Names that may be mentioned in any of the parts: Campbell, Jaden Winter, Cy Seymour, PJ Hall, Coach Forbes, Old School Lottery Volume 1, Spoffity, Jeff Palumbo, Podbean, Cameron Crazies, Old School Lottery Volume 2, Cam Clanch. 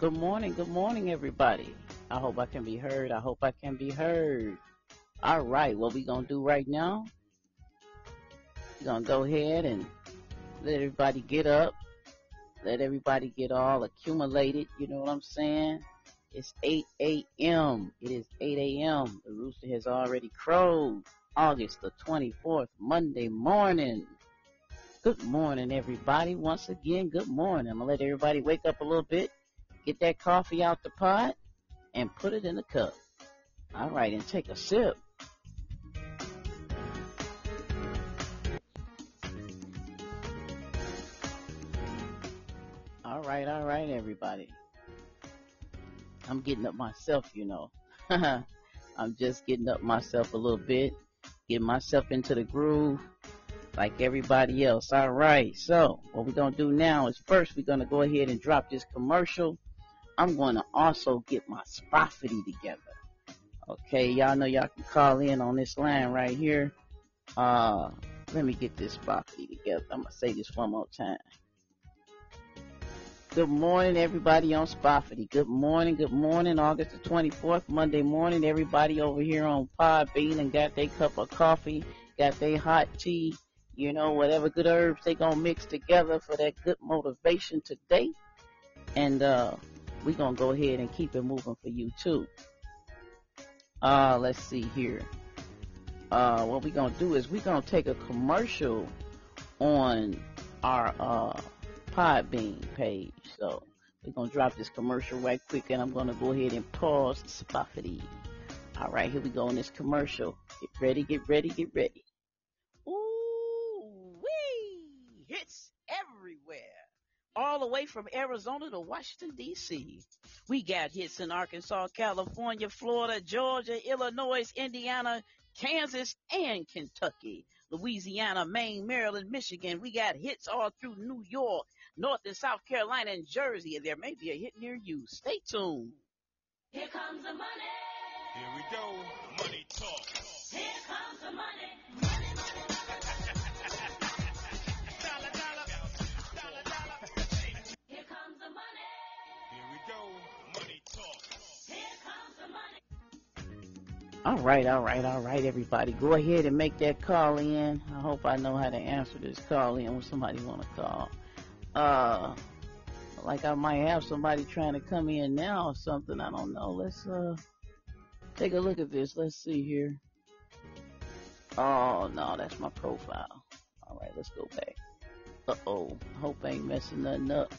Good morning, everybody. I hope I can be heard. All right, what we're going to do right now, we're going to go ahead and let everybody get up, let everybody get all accumulated, you know what I'm saying? It's 8 a.m. It is 8 a.m. The rooster has already crowed. August the 24th, Monday morning. Good morning, everybody. Once again, good morning. I'm going to let everybody wake up a little bit, get that coffee out the pot, and put it in the cup. All right, and take a sip. All right, everybody. I'm getting up myself, you know. I'm just getting up myself a little bit, getting myself into the groove like everybody else. All right, so what we're going to do now is first we're going to go ahead and drop this commercial. I'm going to also get my Spoffity together. Okay, y'all know y'all can call in on this line right here. Let me get this Spoffity together. I'm going to say this one more time. Good morning, everybody on Spoffity. Good morning, August the 24th, Monday morning. Everybody over here on Podbean and got their cup of coffee, got their hot tea, you know, whatever good herbs they gonna mix together for that good motivation today. And we gonna go ahead and keep it moving for you too. Let's see here. What we gonna do is we gonna take a commercial on our Podbean page. So we're going to drop this commercial right quick, and I'm going to go ahead and pause Spoffity. All right, here we go on this commercial. Get ready, get ready, get ready. Ooh, wee! Hits everywhere. All the way from Arizona to Washington, D.C. We got hits in Arkansas, California, Florida, Georgia, Illinois, Indiana, Kansas, and Kentucky. Louisiana, Maine, Maryland, Michigan. We got hits all through New York, North and South Carolina, and Jersey. There may be a hit near you. Stay tuned. Here comes the money. Here we go. Money talk. Here comes the money. Money, money, money. Dollar, dollar. Dollar, dollar. Here comes the money. Here we go. Money talk. Here comes the money. All right, everybody. Go ahead and make that call in. I hope I know how to answer this call in when somebody want to call. Like I might have somebody trying to come in now or something. I don't know. Let's take a look at this. Let's see here. Oh, no, that's my profile. All right, let's go back. Uh-oh. Hope I ain't messing nothing up.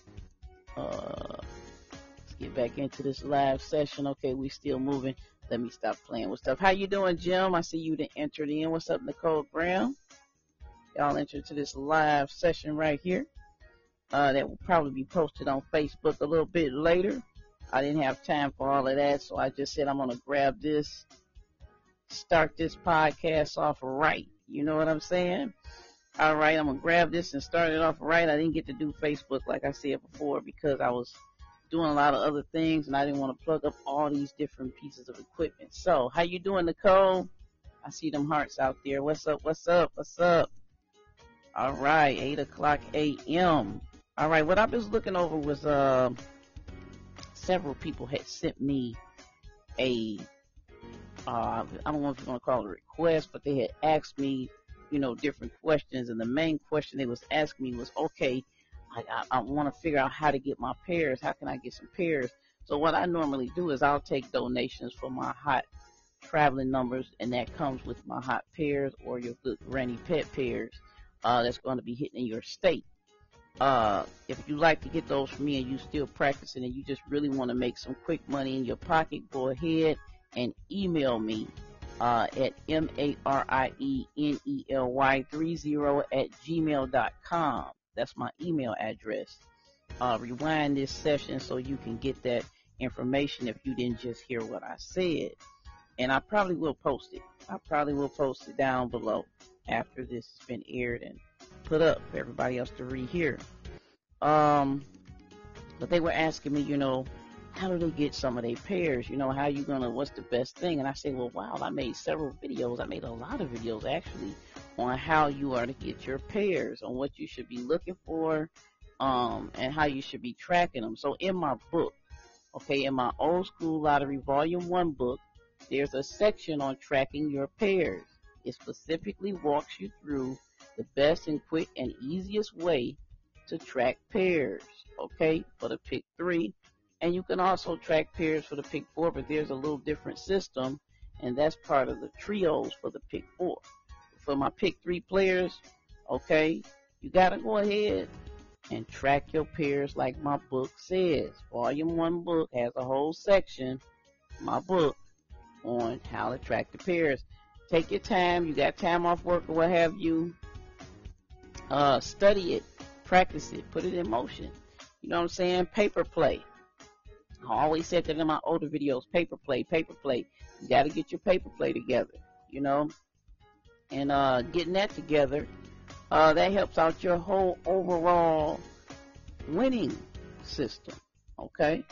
Let's get back into this live session. Okay, we still moving. Let me stop playing with stuff. How you doing, Jim? I see you done entered in. What's up, Nicole Brown? Y'all entered to this live session right here. That will probably be posted on Facebook a little bit later. I didn't have time for all of that, so I just said I'm going to grab this, start this podcast off right. You know what I'm saying? All right, I'm going to grab this and start it off right. I didn't get to do Facebook like I said before because I was doing a lot of other things, and I didn't want to plug up all these different pieces of equipment. So, how you doing, Nicole? I see them hearts out there. What's up, what's up, what's up? All right, 8 o'clock a.m. All right, what I was looking over was several people had sent me a, I don't know if you're going to call it a request, but they had asked me, you know, different questions, and the main question they was asking me was, okay, I want to figure out how to get my pairs. How can I get some pairs? So what I normally do is I'll take donations for my hot traveling numbers, and that comes with my hot pairs or your good granny pet pairs that's going to be hitting in your state. If you like to get those from me and you still practicing and you just really want to make some quick money in your pocket, go ahead and email me at marienely30@gmail.com. That's my email address. Rewind this session so you can get that information if you didn't just hear what I said. And I probably will post it. I probably will post it down below after this has been aired and put up for everybody else to rehear. But they were asking me, you know, how do they get some of their pairs? You know, how you gonna, what's the best thing? And I said, well, wow, I made several videos. I made a lot of videos, actually, on how you are to get your pairs, on what you should be looking for, and how you should be tracking them. So in my book, Okay, in my Old School Lottery Volume 1 book, there's a section on tracking your pairs. It specifically walks you through the best and quick and easiest way to track pairs, okay, for the pick 3. And you can also track pairs for the pick 4, but there's a little different system, and that's part of the trios for the pick 4. For my pick 3 players, okay, you got to go ahead and track your pairs like my book says. Volume 1 book has a whole section, my book, on how to track the pairs. Take your time. You got time off work or what have you. Study it. Practice it. Put it in motion. You know what I'm saying? Paper play. I always said that in my older videos. Paper play. Paper play. You got to get your paper play together. You know? And getting that together, that helps out your whole overall winning system. Okay?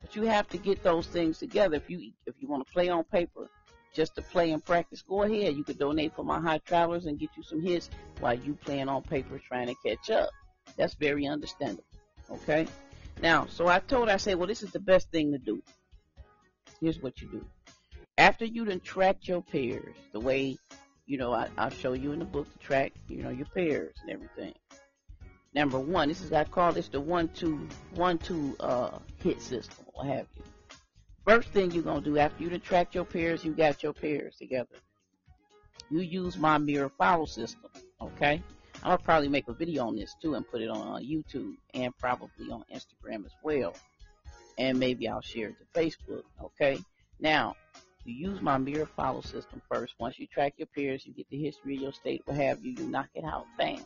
But you have to get those things together. If you want to play on paper, just to play and practice, go ahead. You could donate for my high travelers and get you some hits while you playing on paper trying to catch up. That's very understandable. Okay? Now, so I said, well, this is the best thing to do. Here's what you do. After you done tracked your pairs, the way, you know, I'll show you in the book to track, you know, your pairs and everything. Number one, I call this the 1-2 hit system, what have you. First thing you're going to do after you track your pairs, you got your pairs together. You use my mirror follow system, okay? I'll probably make a video on this too and put it on YouTube and probably on Instagram as well. And maybe I'll share it to Facebook, okay? Now, you use my mirror follow system first. Once you track your pairs, you get the history of your state, what have you, you knock it out, bam,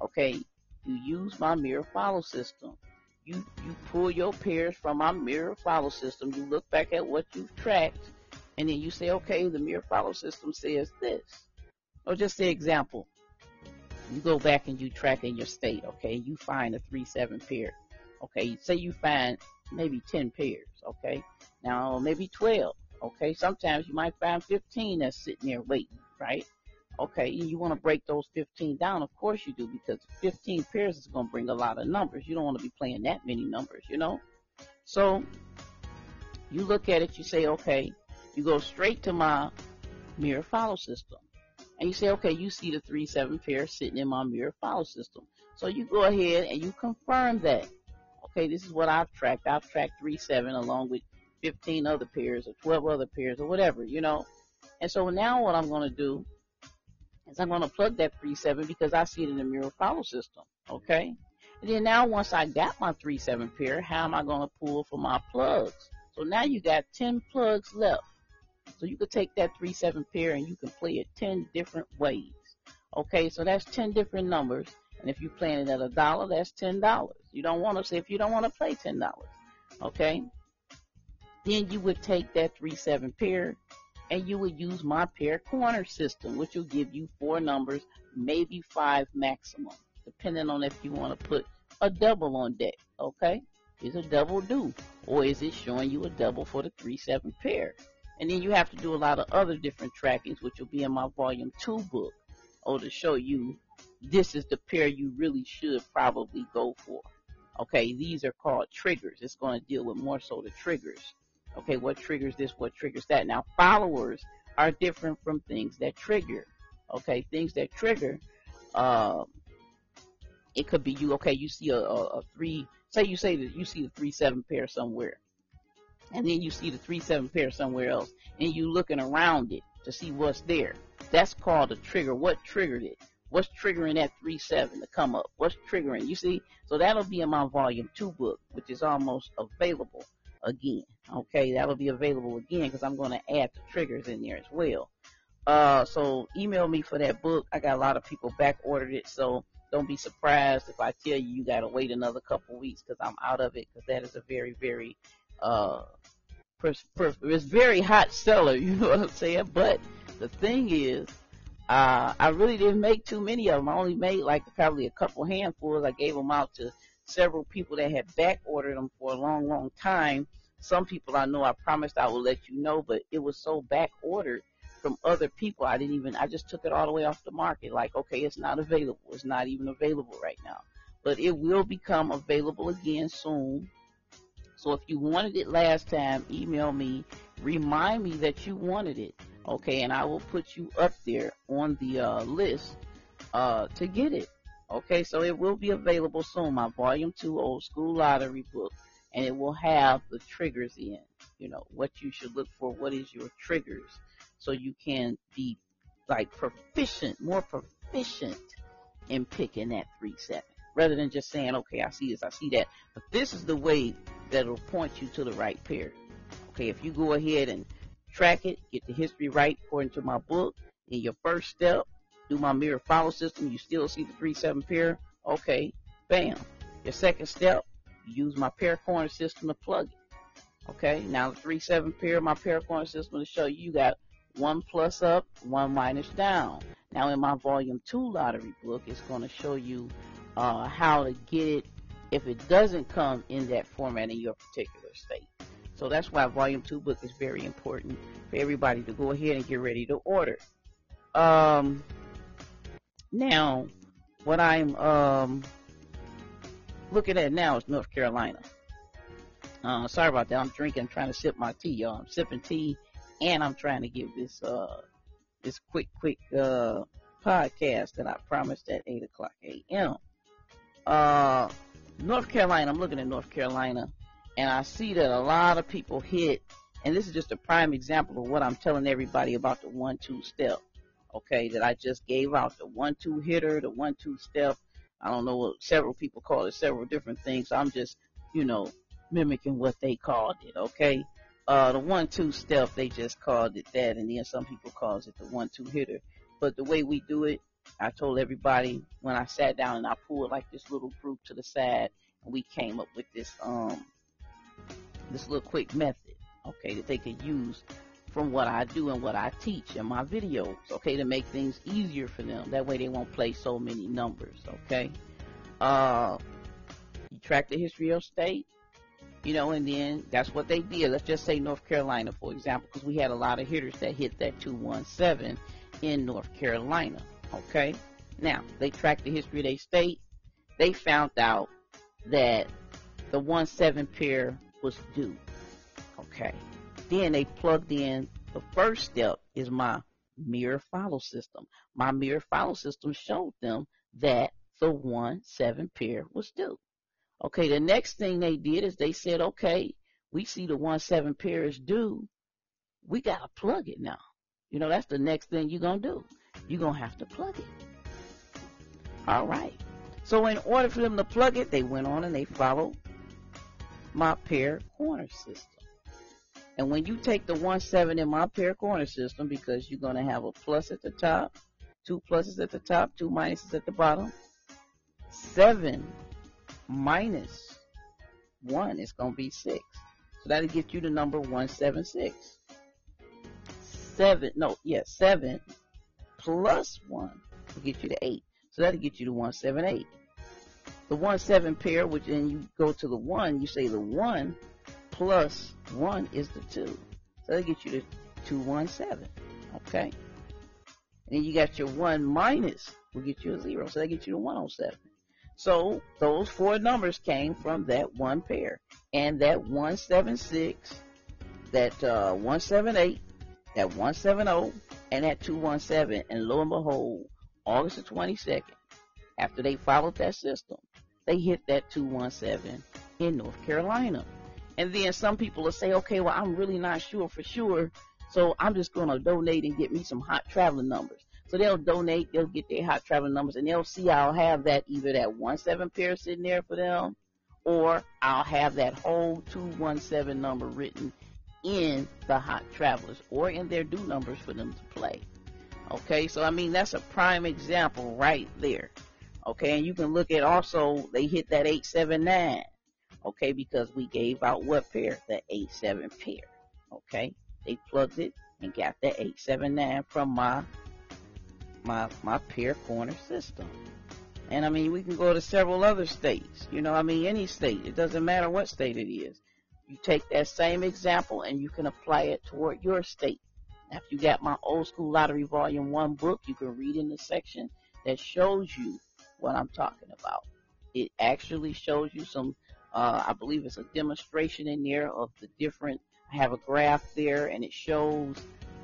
okay? You use my mirror follow system. You pull your pairs from my mirror follow system. You look back at what you've tracked, and then you say, okay, the mirror follow system says this. Or just say example. You go back and you track in your state, okay? You find a 3-7 pair. Okay, say you find maybe 10 pairs, okay? Now, maybe 12, okay? Sometimes you might find 15 that's sitting there waiting, right? Okay, you want to break those 15 down. Of course you do, because 15 pairs is going to bring a lot of numbers. You don't want to be playing that many numbers, you know. So you look at it, you say, okay, you go straight to my mirror follow system. And you say, okay, you see the 3-7 pair sitting in my mirror follow system. So you go ahead and you confirm that. Okay, this is what I've tracked. I've tracked 3-7 along with 15 other pairs or 12 other pairs or whatever, you know. And so now what I'm going to do, I'm going to plug that 3-7 because I see it in the mirror follow system, okay? And then now once I got my 3-7 pair, how am I going to pull for my plugs? So now you got 10 plugs left. So you could take that 3-7 pair and you can play it 10 different ways, okay? So that's 10 different numbers, and if you're playing it at $1, that's $10. You don't want to say if you don't want to play $10, okay? Then you would take that 3-7 pair, and you would use my pair corner system, which will give you 4 numbers, maybe 5 maximum, depending on if you want to put a double on deck, okay? Is a double due, or is it showing you a double for the 3-7 pair? And then you have to do a lot of other different trackings, which will be in my Volume 2 book, or to show you this is the pair you really should probably go for, okay? These are called triggers. It's going to deal with more so the triggers. Okay, what triggers this, what triggers that. Now, followers are different from things that trigger. Okay, things that trigger, it could be you, okay, you see a 3, say that you see the 3-7 pair somewhere, and then you see the 3-7 pair somewhere else, and you looking around it to see what's there. That's called a trigger. What triggered it? What's triggering that 3-7 to come up? What's triggering, you see? So that'll be in my Volume 2 book, which is almost available again, okay? That'll be available again because I'm going to add the triggers in there as well. So email me for that book. I got a lot of people back ordered it, so don't be surprised if I tell you you got to wait another couple weeks because I'm out of it, because that is a very, very hot seller, you know what I'm saying? But the thing is, I really didn't make too many of them. I only made like probably a couple handfuls. I gave them out to several people that had back ordered them for a long, long time. Some people I know I promised I would let you know, but it was so back ordered from other people. I just took it all the way off the market. Like, okay, it's not available. It's not even available right now, but it will become available again soon. So if you wanted it last time, email me, remind me that you wanted it, okay, and I will put you up there on the list to get it, okay. So it will be available soon, my Volume 2 Old School Lottery book, and it will have the triggers in, you know, what you should look for, what is your triggers, so you can be, like, proficient, more proficient in picking that 3-7, rather than just saying, okay, I see this, I see that. But this is the way that will point you to the right pair. Okay, if you go ahead and track it, get the history right according to my book, in your first step, do my mirror follow system, you still see the 3-7 pair, okay, bam. Your second step, use my pair corner system to plug it. Okay, now the 3-7 pair, my pair corner system to show you got one plus up, one minus down. Now in my Volume 2 lottery book, it's going to show you how to get it if it doesn't come in that format in your particular state. So that's why Volume 2 book is very important for everybody to go ahead and get ready to order. Now, what I'm looking at now is North Carolina. Sorry about that. I'm drinking, trying to sip my tea, y'all. I'm sipping tea, and I'm trying to give this this quick podcast that I promised at 8 o'clock a.m. North Carolina, I'm looking at North Carolina, and I see that a lot of people hit, and this is just a prime example of what I'm telling everybody about the 1-2 step, okay, that I just gave out, the 1-2 hitter, the 1-2 step. I don't know what several people call it, several different things. So I'm just, you know, mimicking what they called it, okay. The 1-2 step, they just called it that, and then some people calls it the 1-2 hitter. But the way we do it, I told everybody when I sat down and I pulled like this little group to the side, and we came up with this this little quick method, okay, that they could use from what I do and what I teach in my videos, okay, to make things easier for them. That way they won't play so many numbers, okay. You track the history of state, you know, and then that's what they did. Let's just say North Carolina, for example, because we had a lot of hitters that hit that 2-1-7 in North Carolina, okay. Now, they tracked the history of their state. They found out that the 1-7 pair was due, okay. Then they plugged in, the first step is my mirror follow system. My mirror follow system showed them that the 1-7 pair was due. Okay, the next thing they did is they said, okay, we see the 1-7 pair is due. We got to plug it now. You know, that's the next thing you're going to do. You're going to have to plug it. All right. So in order for them to plug it, they went on and they followed my pair corner system. And when you take the 1-7 in my pair corner system, because you're going to have a plus at the top, two pluses at the top, two minuses at the bottom, 7 minus 1 is going to be 6. So that'll get you the number 176. 7 plus 1 will get you to 8. So that'll get you to 178. The 1-7 pair, which then you go to the 1, you say the 1 plus 1 is the 2. So that'll get you to 2-1-7. Okay? And then you got your 1 minus will get you a 0. So that'll get you to 107. So those four numbers came from that one pair. And that 176, that 178, that 170, and that 217. And lo and behold, August the 22nd, after they followed that system, they hit that 217 in North Carolina. And then some people will say, okay, well, I'm really not sure for sure, so I'm just going to donate and get me some hot traveling numbers. So they'll donate, they'll get their hot traveling numbers, and they'll see I'll have that, either that 1-7 pair sitting there for them, or I'll have that whole 2-1-7 number written in the hot travelers or in their due numbers for them to play. Okay, so I mean, that's a prime example right there. Okay, and you can look at also, they hit that 8-7-9. Okay, because we gave out what pair? The 8-7 pair. Okay, they plugged it and got the 8-7-9 from my pair corner system. And I mean, we can go to several other states, you know, I mean, any state, it doesn't matter what state it is. You take that same example and you can apply it toward your state. After you got my Old School Lottery Volume 1 book, you can read in the section that shows you what I'm talking about. It actually shows you some I believe it's a demonstration in there of the different, I have a graph there, and it shows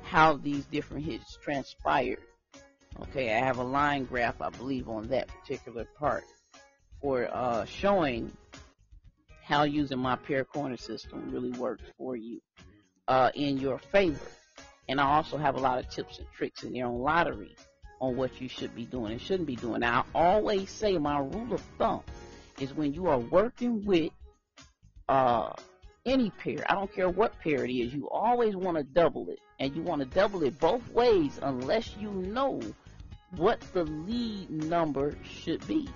how these different hits transpired. Okay, I have a line graph, I believe, on that particular part for showing how using my pair corner system really works for you in your favor. And I also have a lot of tips and tricks in there on lottery, on what you should be doing and shouldn't be doing. Now, I always say my rule of thumb is when you are working with any pair, I don't care what pair it is, you always want to double it. And you want to double it both ways unless you know what the lead number should be.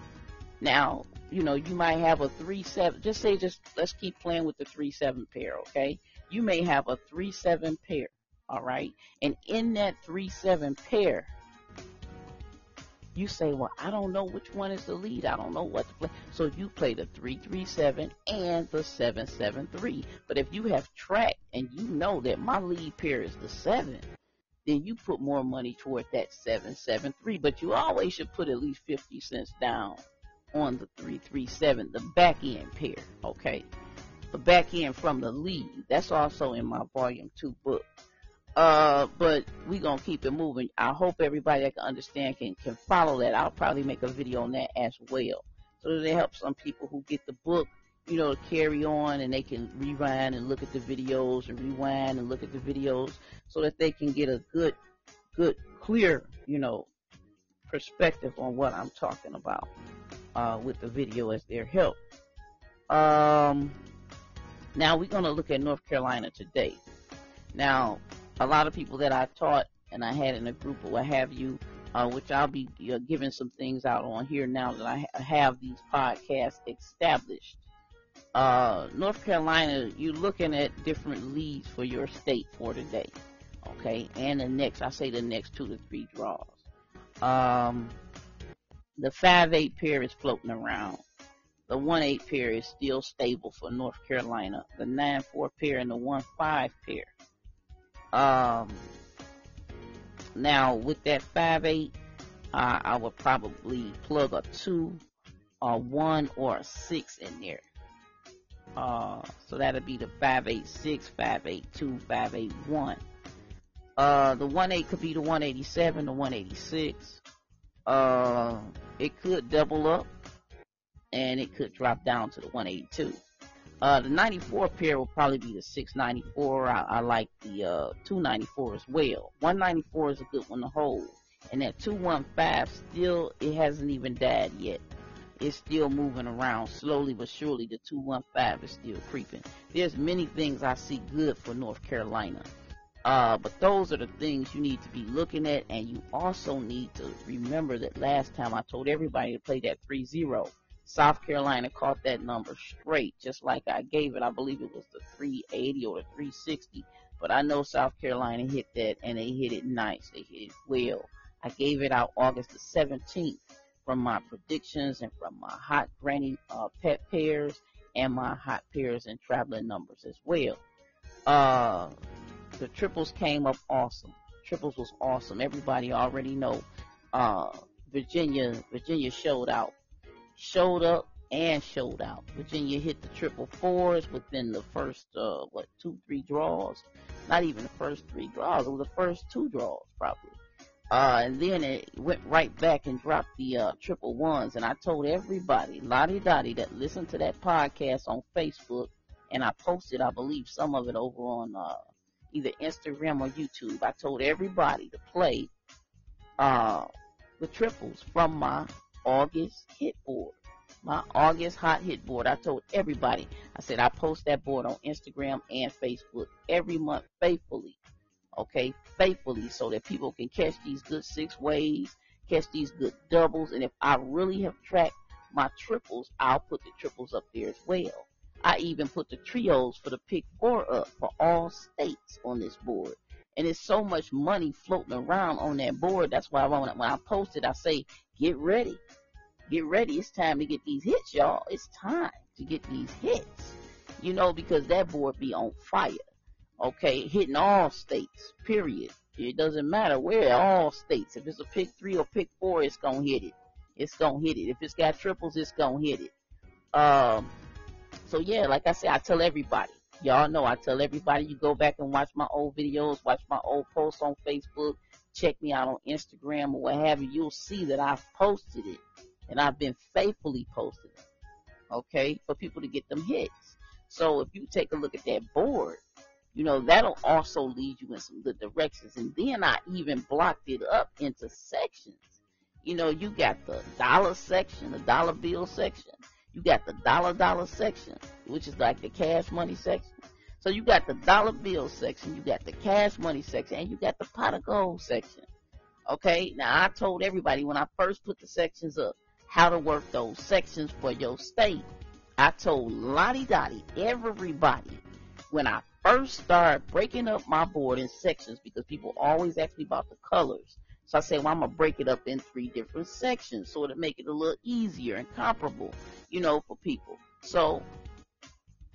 Now, you know, you might have a 3-7, just let's keep playing with the 3-7 pair, okay? You may have a 3-7 pair, all right? And in that 3-7 pair, you say, well, I don't know which one is the lead. I don't know what to play. So you play the 3-3-7 and the 7-7-3. But if you have tracked and you know that my lead pair is the 7, then you put more money toward that 7-7-3. But you always should put at least 50 cents down on the 3-3-7, the back end pair, okay? The back end from the lead. That's also in my Volume 2 book. But we're going to keep it moving. I hope everybody that can understand can follow that. I'll probably make a video on that as well. So that it helps some people who get the book, you know, to carry on, and they can rewind and look at the videos and rewind and look at the videos so that they can get a good, clear, you know, perspective on what I'm talking about with the video as their help. Now we're going to look at North Carolina today. Now, a lot of people that I taught and I had in a group or what have you, which I'll be giving some things out on here now that I have these podcasts established. North Carolina, you're looking at different leads for your state for today, okay? And the next, I say the next 2 to 3 draws. The 5-8 pair is floating around. The 1-8 pair is still stable for North Carolina. The 9-4 pair and the 1-5 pair. Now with that 5-8, I would probably plug a 2, a 1, or a 6 in there. So that'll be the 5-8-6, 5-8-2, 5-8-1. The 1-8 could be the 187, the 186. It could double up, and it could drop down to the 182. The 94 pair will probably be the 694. I like the 294 as well. 194 is a good one to hold. And that 215 still, it hasn't even died yet. It's still moving around slowly but surely. The 215 is still creeping. There's many things I see good for North Carolina. But those are the things you need to be looking at. And you also need to remember that last time I told everybody to play that 3-0. South Carolina caught that number straight, just like I gave it. I believe it was the 380 or the 360, but I know South Carolina hit that, and they hit it nice. They hit it well. I gave it out August the 17th from my predictions and from my hot granny pet pairs and my hot pairs and traveling numbers as well. The triples came up awesome. Triples was awesome. Everybody already know Virginia showed out. Showed up and showed out. Virginia hit the 444s within the first, 2-3 draws. Not even the first 3 draws. It was the first 2 draws, probably. And then it went right back and dropped the 111s. And I told everybody, Lottie Dottie, that listened to that podcast on Facebook. And I posted, I believe, some of it over on either Instagram or YouTube. I told everybody to play the triples from my August hit board, my August hot hit board. I told everybody, I said I post that board on Instagram and Facebook every month faithfully, okay, faithfully, so that people can catch these good 6 ways, catch these good doubles, and if I really have tracked my triples, I'll put the triples up there as well. I even put the trios for the pick 4 up for all states on this board. And there's so much money floating around on that board. That's why when I post it, I say, get ready. Get ready. It's time to get these hits, y'all. It's time to get these hits. You know, because that board be on fire. Okay, hitting all states, period. It doesn't matter where, all states. If it's a pick 3 or pick 4, it's going to hit it. It's going to hit it. If it's got triples, it's going to hit it. So yeah, like I said, I tell everybody. Y'all know I tell everybody, you go back and watch my old videos, watch my old posts on Facebook, check me out on Instagram or what have you. You'll see that I've posted it, and I've been faithfully posting it, okay, for people to get them hits. So if you take a look at that board, you know, that'll also lead you in some good directions. And then I even blocked it up into sections. You know, you got the dollar section, the dollar bill section. You got the dollar section, which is like the cash money section. So you got the dollar bill section, you got the cash money section, and you got the pot of gold section. Okay, now I told everybody when I first put the sections up how to work those sections for your state. I told Lottie Dottie, everybody, when I first started breaking up my board in sections, because people always ask me about the colors. So I said, well, I'm going to break it up in 3 different sections so to make it a little easier and comparable, you know, for people. So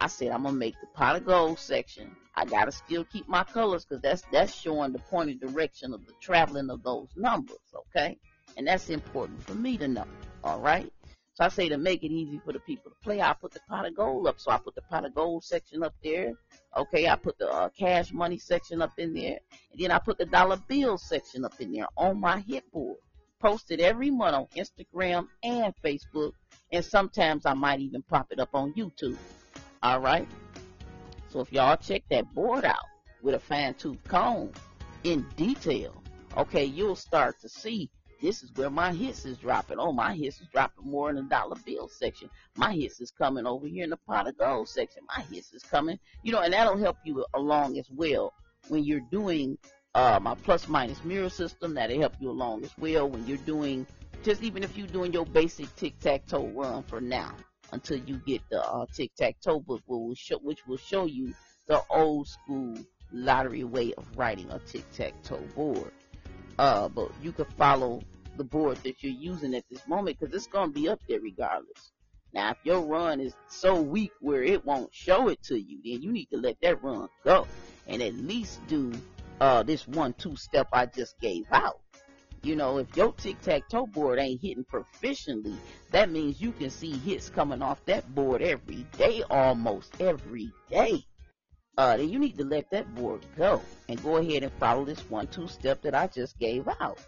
I said, I'm going to make the pot of gold section. I got to still keep my colors because that's showing the point of direction of the traveling of those numbers, okay? And that's important for me to know, all right? So I say to make it easy for the people to play, I put the pot of gold up. So I put the pot of gold section up there. Okay, I put the cash money section up in there. And then I put the dollar bill section up in there on my hit board. Posted every month on Instagram and Facebook. And sometimes I might even pop it up on YouTube. All right. So if y'all check that board out with a fine-tooth comb in detail, okay, you'll start to see. This is where my hits is dropping. Oh, my hits is dropping more in the dollar bill section. My hits is coming over here in the pot of gold section. My hits is coming, you know, and that'll help you along as well when you're doing my plus minus mirror system. That'll help you along as well when you're doing, just even if you're doing your basic tic-tac-toe run for now until you get the tic-tac-toe book, which will show you the old school lottery way of writing a tic-tac-toe board. But you can follow the board that you're using at this moment because it's going to be up there regardless. Now, if your run is so weak where it won't show it to you, then you need to let that run go and at least do this 1-2 step I just gave out. You know, if your tic-tac-toe board ain't hitting proficiently, that means you can see hits coming off that board every day, almost every day. Then you need to let that board go and go ahead and follow this 1-2 step that I just gave out.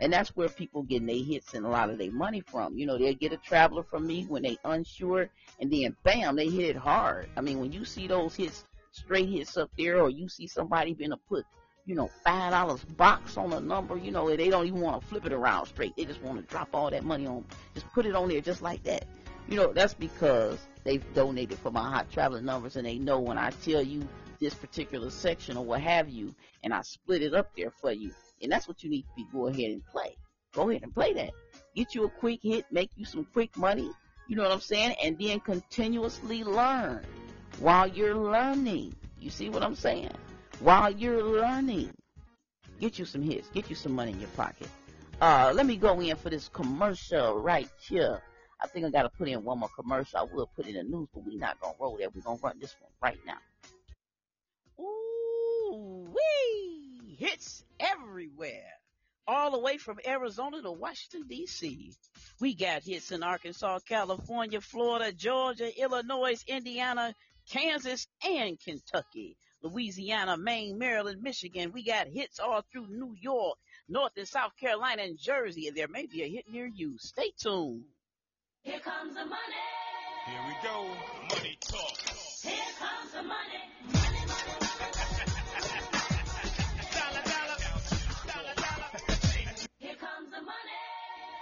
And that's where people getting their hits and a lot of their money from. You know, they'll get a traveler from me when they unsure, and then bam, they hit it hard. I mean, when you see those hits, straight hits up there, or you see somebody going to put, you know, $5 box on a number, you know, they don't even want to flip it around straight. They just want to drop all that money on, just put it on there just like that. You know, that's because they've donated for my hot traveling numbers, and they know when I tell you this particular section or what have you, and I split it up there for you. And that's what you need to be. Go ahead and play. Go ahead and play that. Get you a quick hit, make you some quick money, you know what I'm saying, and then continuously learn while you're learning. You see what I'm saying? While you're learning, get you some hits, get you some money in your pocket. Let me go in for this commercial right here. I think I got to put in one more commercial. I will put in the news, but we're not going to roll that. We're going to run this one right now. Ooh-wee! Hits everywhere. All the way from Arizona to Washington, D.C. We got hits in Arkansas, California, Florida, Georgia, Illinois, Indiana, Kansas, and Kentucky. Louisiana, Maine, Maryland, Michigan. We got hits all through New York, North and South Carolina, and Jersey. There may be a hit near you. Stay tuned. Here comes the money. Here we go. Money talk. Here comes the money. Money, money, money. Dollar, dollar. Dollar, dollar. Here comes the money.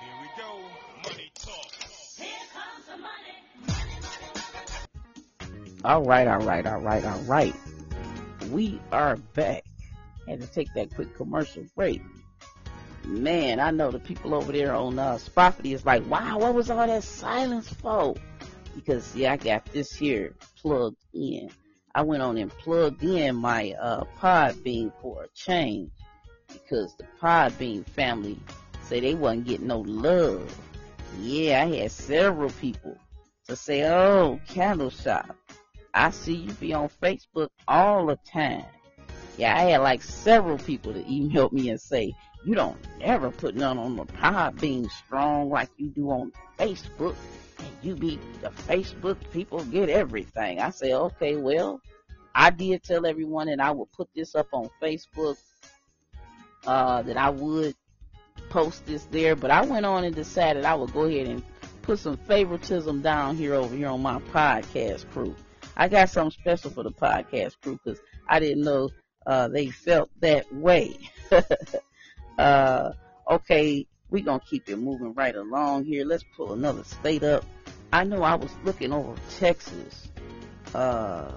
Here we go. Money talk. Here comes the money. Money, money, money. All right, all right, all right, all right. We are back. Had to take that quick commercial break. Man, I know the people over there on Spoffity is like, wow, what was all that silence for? Because, see, I got this here plugged in. I went on and plugged in my Podbean for a change because the Podbean family say they wasn't getting no love. Yeah, I had several people to say, oh, Candle Shop, I see you be on Facebook all the time. Yeah, I had like several people that emailed me and say, you don't ever put none on the Podbean strong like you do on Facebook. And You be the Facebook people, get everything. I say, okay, well, I did tell everyone, and I will put this up on Facebook, that I would post this there. But I went on and decided I would go ahead and put some favoritism down here over here on my podcast crew. I got something special for the podcast crew because I didn't know they felt that way. Okay, we're going to keep it moving right along here. Let's pull another state up. I know I was looking over Texas. I'm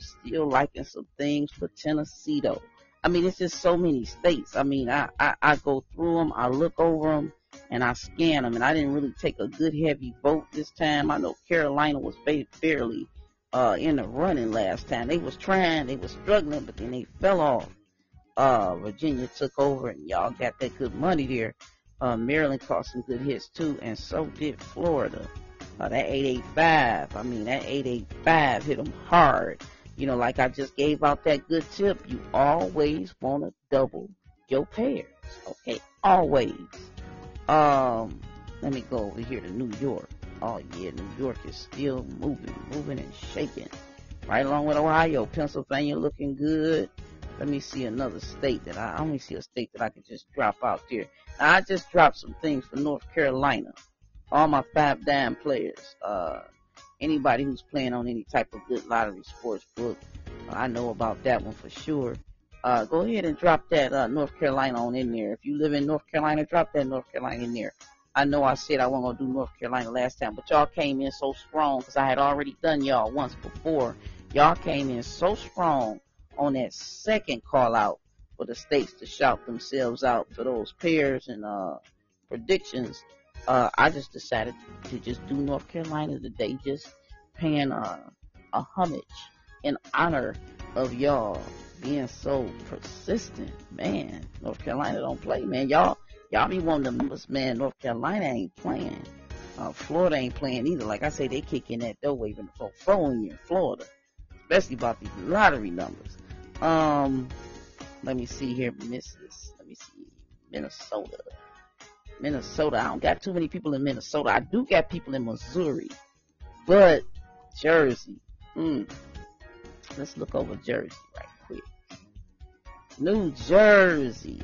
still liking some things for Tennessee, though. I mean, it's just so many states. I mean, I go through them, I look over them, and I scan them. And I didn't really take a good heavy vote this time. I know Carolina was fairly in the running last time. They was trying, they was struggling, but then they fell off. Virginia took over, and y'all got that good money there. Maryland caught some good hits too, and so did Florida. That 885, I mean, that 885 hit them hard. You know, like I just gave out that good tip, you always want to double your pairs, okay? Always. Let me go over here to New York. Oh, yeah, New York is still moving and shaking. Right along with Ohio, Pennsylvania looking good. Let me see another state that I only see a state that I can just drop out there. Now, I just dropped some things for North Carolina. All my 5-dime players, anybody who's playing on any type of good lottery sports book, I know about that one for sure. Go ahead and drop that North Carolina on in there. If you live in North Carolina, drop that North Carolina in there. I know I said I wasn't going to do North Carolina last time, but y'all came in so strong because I had already done y'all once before. Y'all came in so strong on that second call out for the states to shout themselves out for those pairs and predictions. I just decided to just do North Carolina today, just paying a homage in honor of y'all being so persistent. Man, North Carolina don't play, man. Y'all be one of the members, man. North Carolina ain't playing. Florida ain't playing either. Like I say, they kicking that door, waving the phone in Florida, especially about these lottery numbers. Let me see here, Minnesota. I don't got too many people in Minnesota. I do got people in Missouri, but Jersey. Let's look over Jersey right quick. New Jersey.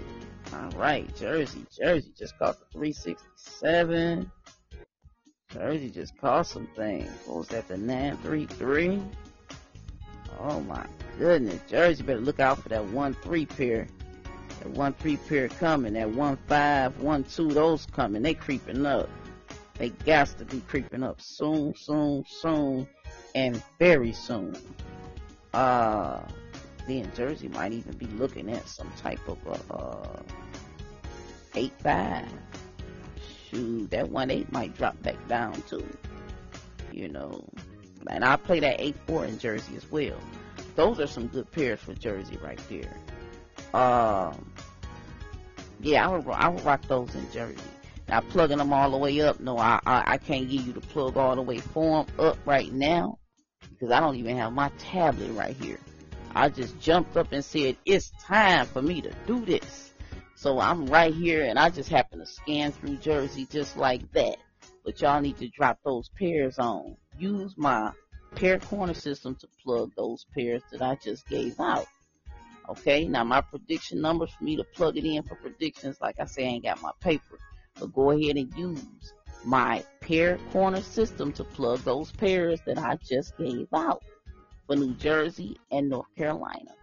All right, Jersey just cost the 367. Jersey just cost some things. What was that, the 933? Oh my goodness, Jersey better look out for that 1-3 pair. That 1-3 pair coming, that 1-5, 1-2, those coming, they creeping up. They got to be creeping up soon, and very soon. Then Jersey might even be looking at some type of 8-5. Shoot, that 1-8 might drop back down too, you know. And I'll play that 8-4 in Jersey as well. Those are some good pairs for Jersey right there. Yeah, I would rock those in Jersey. Now, plugging them all the way up, no, I can't give you the plug all the way for them up right now because I don't even have my tablet right here. I just jumped up and said, it's time for me to do this. So I'm right here, and I just happen to scan through Jersey just like that. But y'all need to drop those pairs on. Use my pair corner system to plug those pairs that I just gave out. Okay, now my prediction numbers for me to plug it in for predictions, like I say, I ain't got my paper. But go ahead and use my pair corner system to plug those pairs that I just gave out for New Jersey and North Carolina.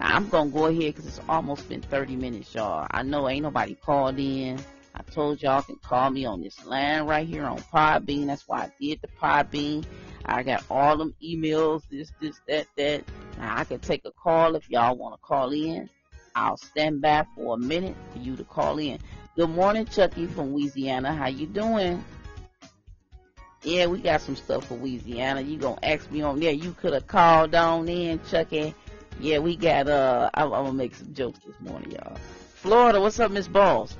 Now I'm going to go ahead because it's almost been 30 minutes, y'all. I know ain't nobody called in. I told y'all can call me on this line right here on Podbean. That's why I did the Podbean. I got all them emails, this, that. Now, I can take a call if y'all want to call in. I'll stand by for a minute for you to call in. Good morning, Chucky from Louisiana. How you doing? Yeah, we got some stuff for Louisiana. You going to ask me on there. You could have called on in, Chucky. Yeah, we got, I'm going to make some jokes this morning, y'all. Florida, what's up, Miss Boss.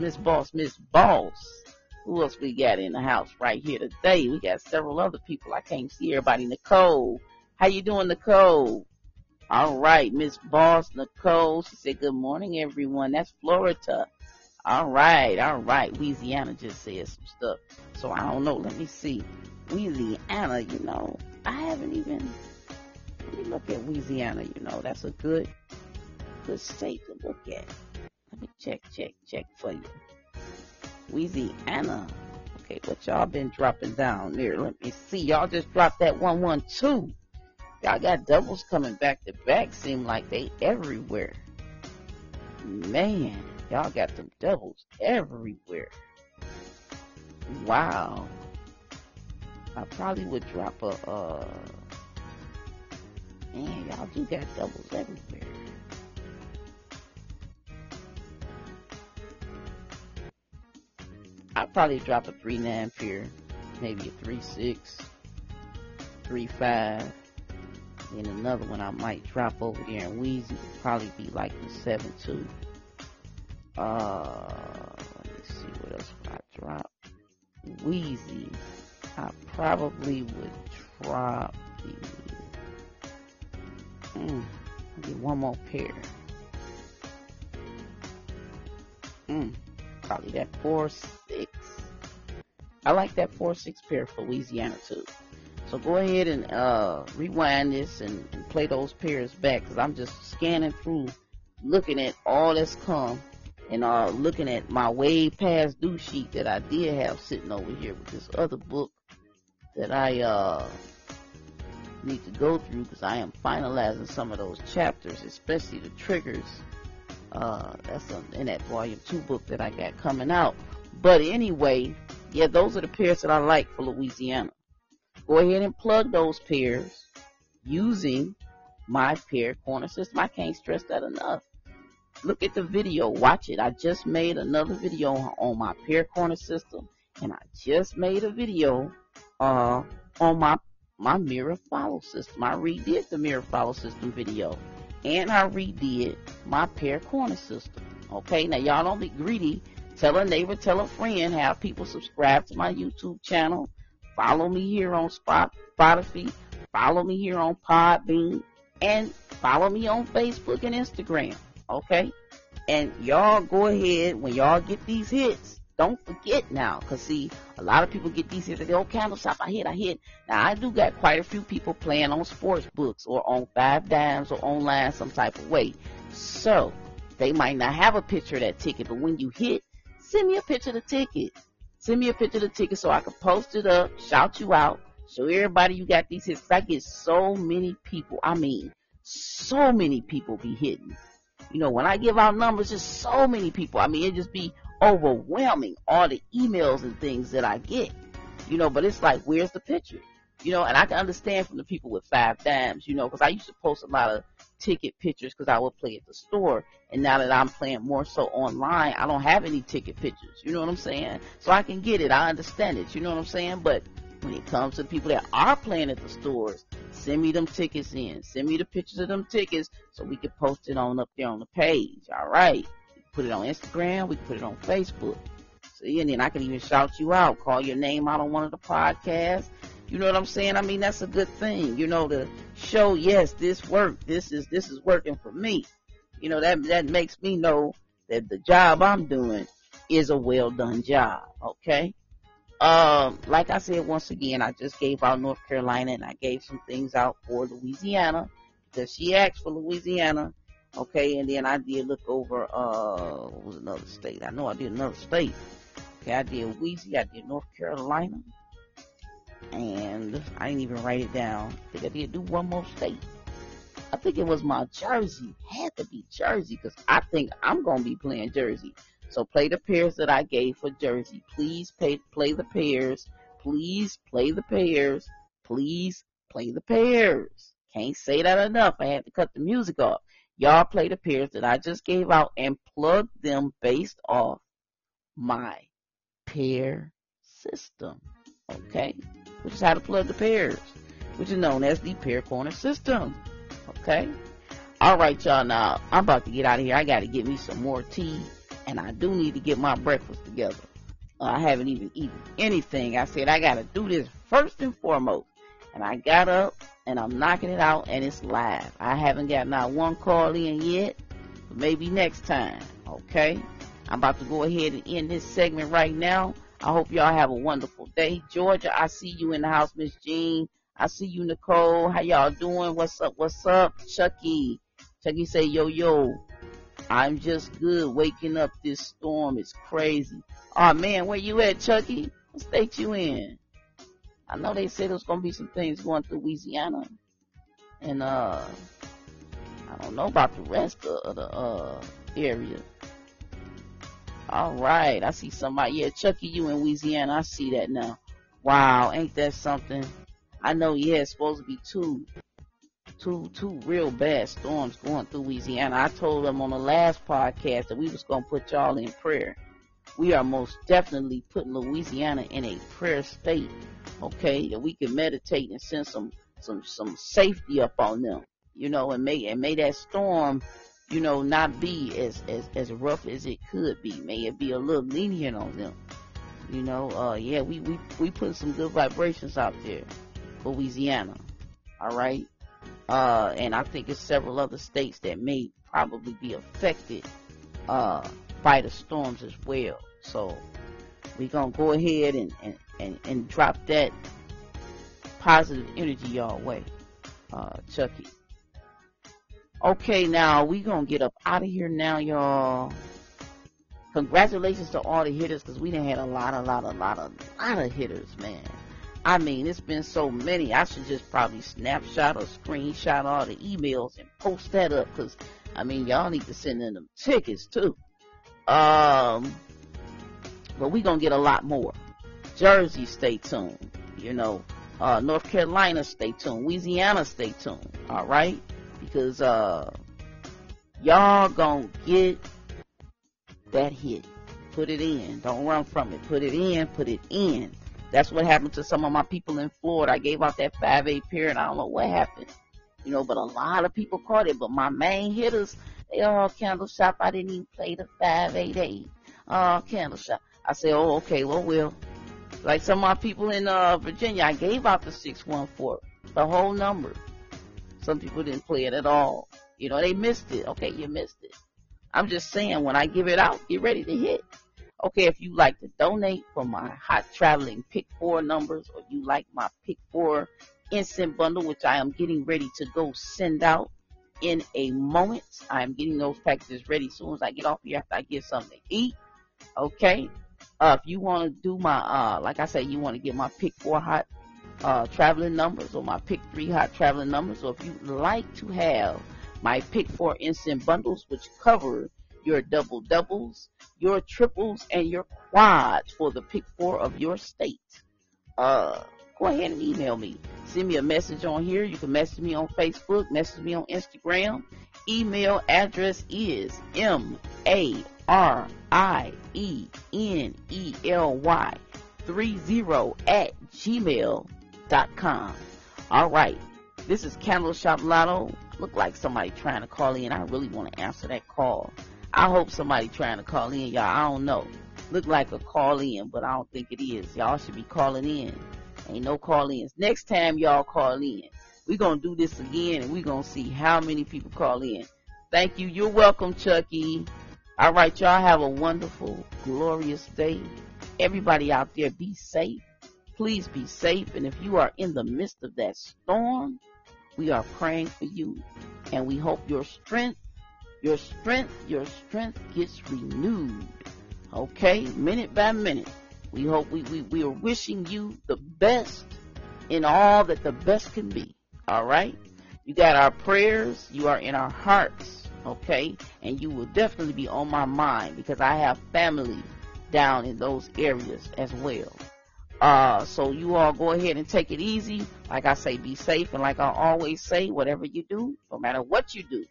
Who else we got in the house right here today? We got several other people. I can't see everybody. Nicole. How you doing, Nicole? All right, Miss Boss, Nicole. She said, good morning, everyone. That's Florida. All right. Louisiana just said some stuff. So I don't know. Let me see. Louisiana, you know, I haven't even... Let me look at Louisiana, you know. That's a good state to look at. Let me check for you. Louisiana. Okay, what y'all been dropping down there? Let me see. Y'all just dropped that 112. Y'all got doubles coming back to back. Seem like they everywhere. Man, y'all got them doubles everywhere. Wow. I probably would drop a, man, y'all do got doubles everywhere. I'll probably drop a 3-9 pair, maybe a 3-6, 3-5. Then another one I might drop over there in Weezy would probably be like the 7-2. Let me see what else would I drop. Weezy, I probably would drop the, maybe one more pair. Probably that 4-6. I like that 4-6 pair for Louisiana too. So go ahead and rewind this and play those pairs back, because I'm just scanning through, looking at all that's come, and looking at my way past due sheet that I did have sitting over here with this other book that I need to go through, because I am finalizing some of those chapters, especially the triggers. That's in that volume 2 book that I got coming out. But anyway, yeah, those are the pairs that I like for Louisiana. Go ahead and plug those pairs using my pair corner system. I can't stress that enough. Look at the video, watch it. I just made another video on my pair corner system, and I just made a video on my mirror follow system. I redid the mirror follow system video, and I redid my pair corner system. Okay, now y'all don't be greedy. Tell a neighbor, tell a friend, have people subscribe to my YouTube channel. Follow me here on Spotify, follow me here on Podbean, and follow me on Facebook and Instagram, okay? And y'all go ahead, when y'all get these hits, don't forget now, because see, a lot of people get these hits, they go, Candle Shop, I hit. Now, I do got quite a few people playing on sports books or on 5 Dimes or online some type of way. So, they might not have a picture of that ticket, but when you hit, send me a picture of the ticket. Send me a picture of the ticket so I can post it up, shout you out, show everybody you got these hits. I get so many people, I mean, so many people be hitting. You know, when I give out numbers, there's so many people. I mean, it just be overwhelming, all the emails and things that I get. You know, but it's like, where's the picture? You know, and I can understand from the people with 5 Dimes, you know, because I used to post a lot of ticket pictures because I would play at the store, and now that I'm playing more so online, I don't have any ticket pictures, you know what I'm saying? So I can get it, I understand it, you know what I'm saying? But when it comes to people that are playing at the stores, send me them tickets in, send me the pictures of them tickets so we can post it on up there on the page, all right? We can put it on Instagram, we can put it on Facebook, see, and then I can even shout you out, call your name out on one of the podcasts. You know what I'm saying? I mean, that's a good thing, you know, to show, yes, this worked. This is working for me. You know, that makes me know that the job I'm doing is a well-done job, okay? Like I said, once again, I just gave out North Carolina, and I gave some things out for Louisiana because she asked for Louisiana, okay? And then I did look over, what was another state? I know I did another state. Okay, I did Weezy, I did North Carolina. And I didn't even write it down. I think I did do one more state. I think it was my Jersey. Had to be Jersey, because I think I'm going to be playing Jersey. So play the pairs that I gave for Jersey. Please play the pairs. Please play the pairs. Please play the pairs. Can't say that enough. I had to cut the music off. Y'all play the pairs that I just gave out and plug them based off my pair system. Okay, which is how to plug the pairs, which is known as the pair corner system. Okay, all right, y'all. Now I'm about to get out of here. I got to get me some more tea, and I do need to get my breakfast together. I haven't even eaten anything. I said I got to do this first and foremost, and I got up and I'm knocking it out, and it's live. I haven't got not one call in yet, but maybe next time. Okay, I'm about to go ahead and end this segment right now. I hope y'all have a wonderful day. Georgia, I see you in the house. Miss Jean, I see you. Nicole, how y'all doing? What's up? What's up? Chucky say, yo, yo. I'm just good. Waking up this storm is crazy. Oh, man, where you at, Chucky? What state you in? I know they said there's going to be some things going through Louisiana. And, I don't know about the rest of the, area. All right. I see somebody. Yeah, Chucky, you in Louisiana. I see that now. Wow. Ain't that something? I know, yeah, it's supposed to be two real bad storms going through Louisiana. I told them on the last podcast that we was going to put y'all in prayer. We are most definitely putting Louisiana in a prayer state, okay, that we can meditate and send some safety up on them, you know, and may that storm, you know, not be as rough as it could be. May it be a little lenient on them, you know. We put some good vibrations out there for Louisiana, all right. And I think it's several other states that may probably be affected by the storms as well. So we're going to go ahead and drop that positive energy y'all way, Chucky. Okay, now we're going to get up out of here now, y'all. Congratulations to all the hitters, because we done had a lot of hitters, man. I mean, it's been so many. I should just probably snapshot or screenshot all the emails and post that up, because, I mean, y'all need to send in them tickets, too. But we're going to get a lot more. Jersey, stay tuned. You know, North Carolina, stay tuned. Louisiana, stay tuned. All right? Because y'all going to get that hit. Put it in. Don't run from it. Put it in. Put it in. That's what happened to some of my people in Florida. I gave out that 5-8 pair, and I don't know what happened. You know, but a lot of people caught it. But my main hitters, they all candle shop. I didn't even play the 5-8-8. Candle shop. I said, oh, okay, well. Like some of my people in Virginia, I gave out the 6-1-4, the whole number. Some people didn't play it at all. You know, they missed it. Okay, you missed it. I'm just saying, when I give it out, get ready to hit. Okay, if you like to donate for my hot traveling pick four numbers, or you like my pick four instant bundle, which I am getting ready to go send out in a moment. I'm getting those packages ready as soon as I get off here after I get something to eat. Okay, if you want to do my, like I said, you want to get my pick four hot traveling numbers, or my pick three hot traveling numbers, or if you like to have my pick four instant bundles, which cover your double doubles, your triples, and your quads for the pick four of your state, go ahead and email me. Send me a message on here. You can message me on Facebook, message me on Instagram. Email address is marienely30@gmail.com. All right. This is Candle Shop Lotto. Look like somebody trying to call in. I really want to answer that call. I hope somebody trying to call in, y'all. I don't know. Look like a call in, but I don't think it is. Y'all should be calling in. Ain't no call ins. Next time y'all call in, we're going to do this again, and we're going to see how many people call in. Thank you. You're welcome, Chucky. All right, y'all have a wonderful, glorious day. Everybody out there, be safe. Please be safe. And if you are in the midst of that storm, we are praying for you, and we hope your strength gets renewed, okay, minute by minute. We hope we are wishing you the best in all that the best can be, all right? You got our prayers. You are in our hearts, okay? And you will definitely be on my mind, because I have family down in those areas as well. So you all go ahead and take it easy. Like I say, be safe. And like I always say, whatever you do, no matter what you do,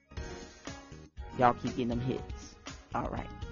y'all keep getting them hits. All right.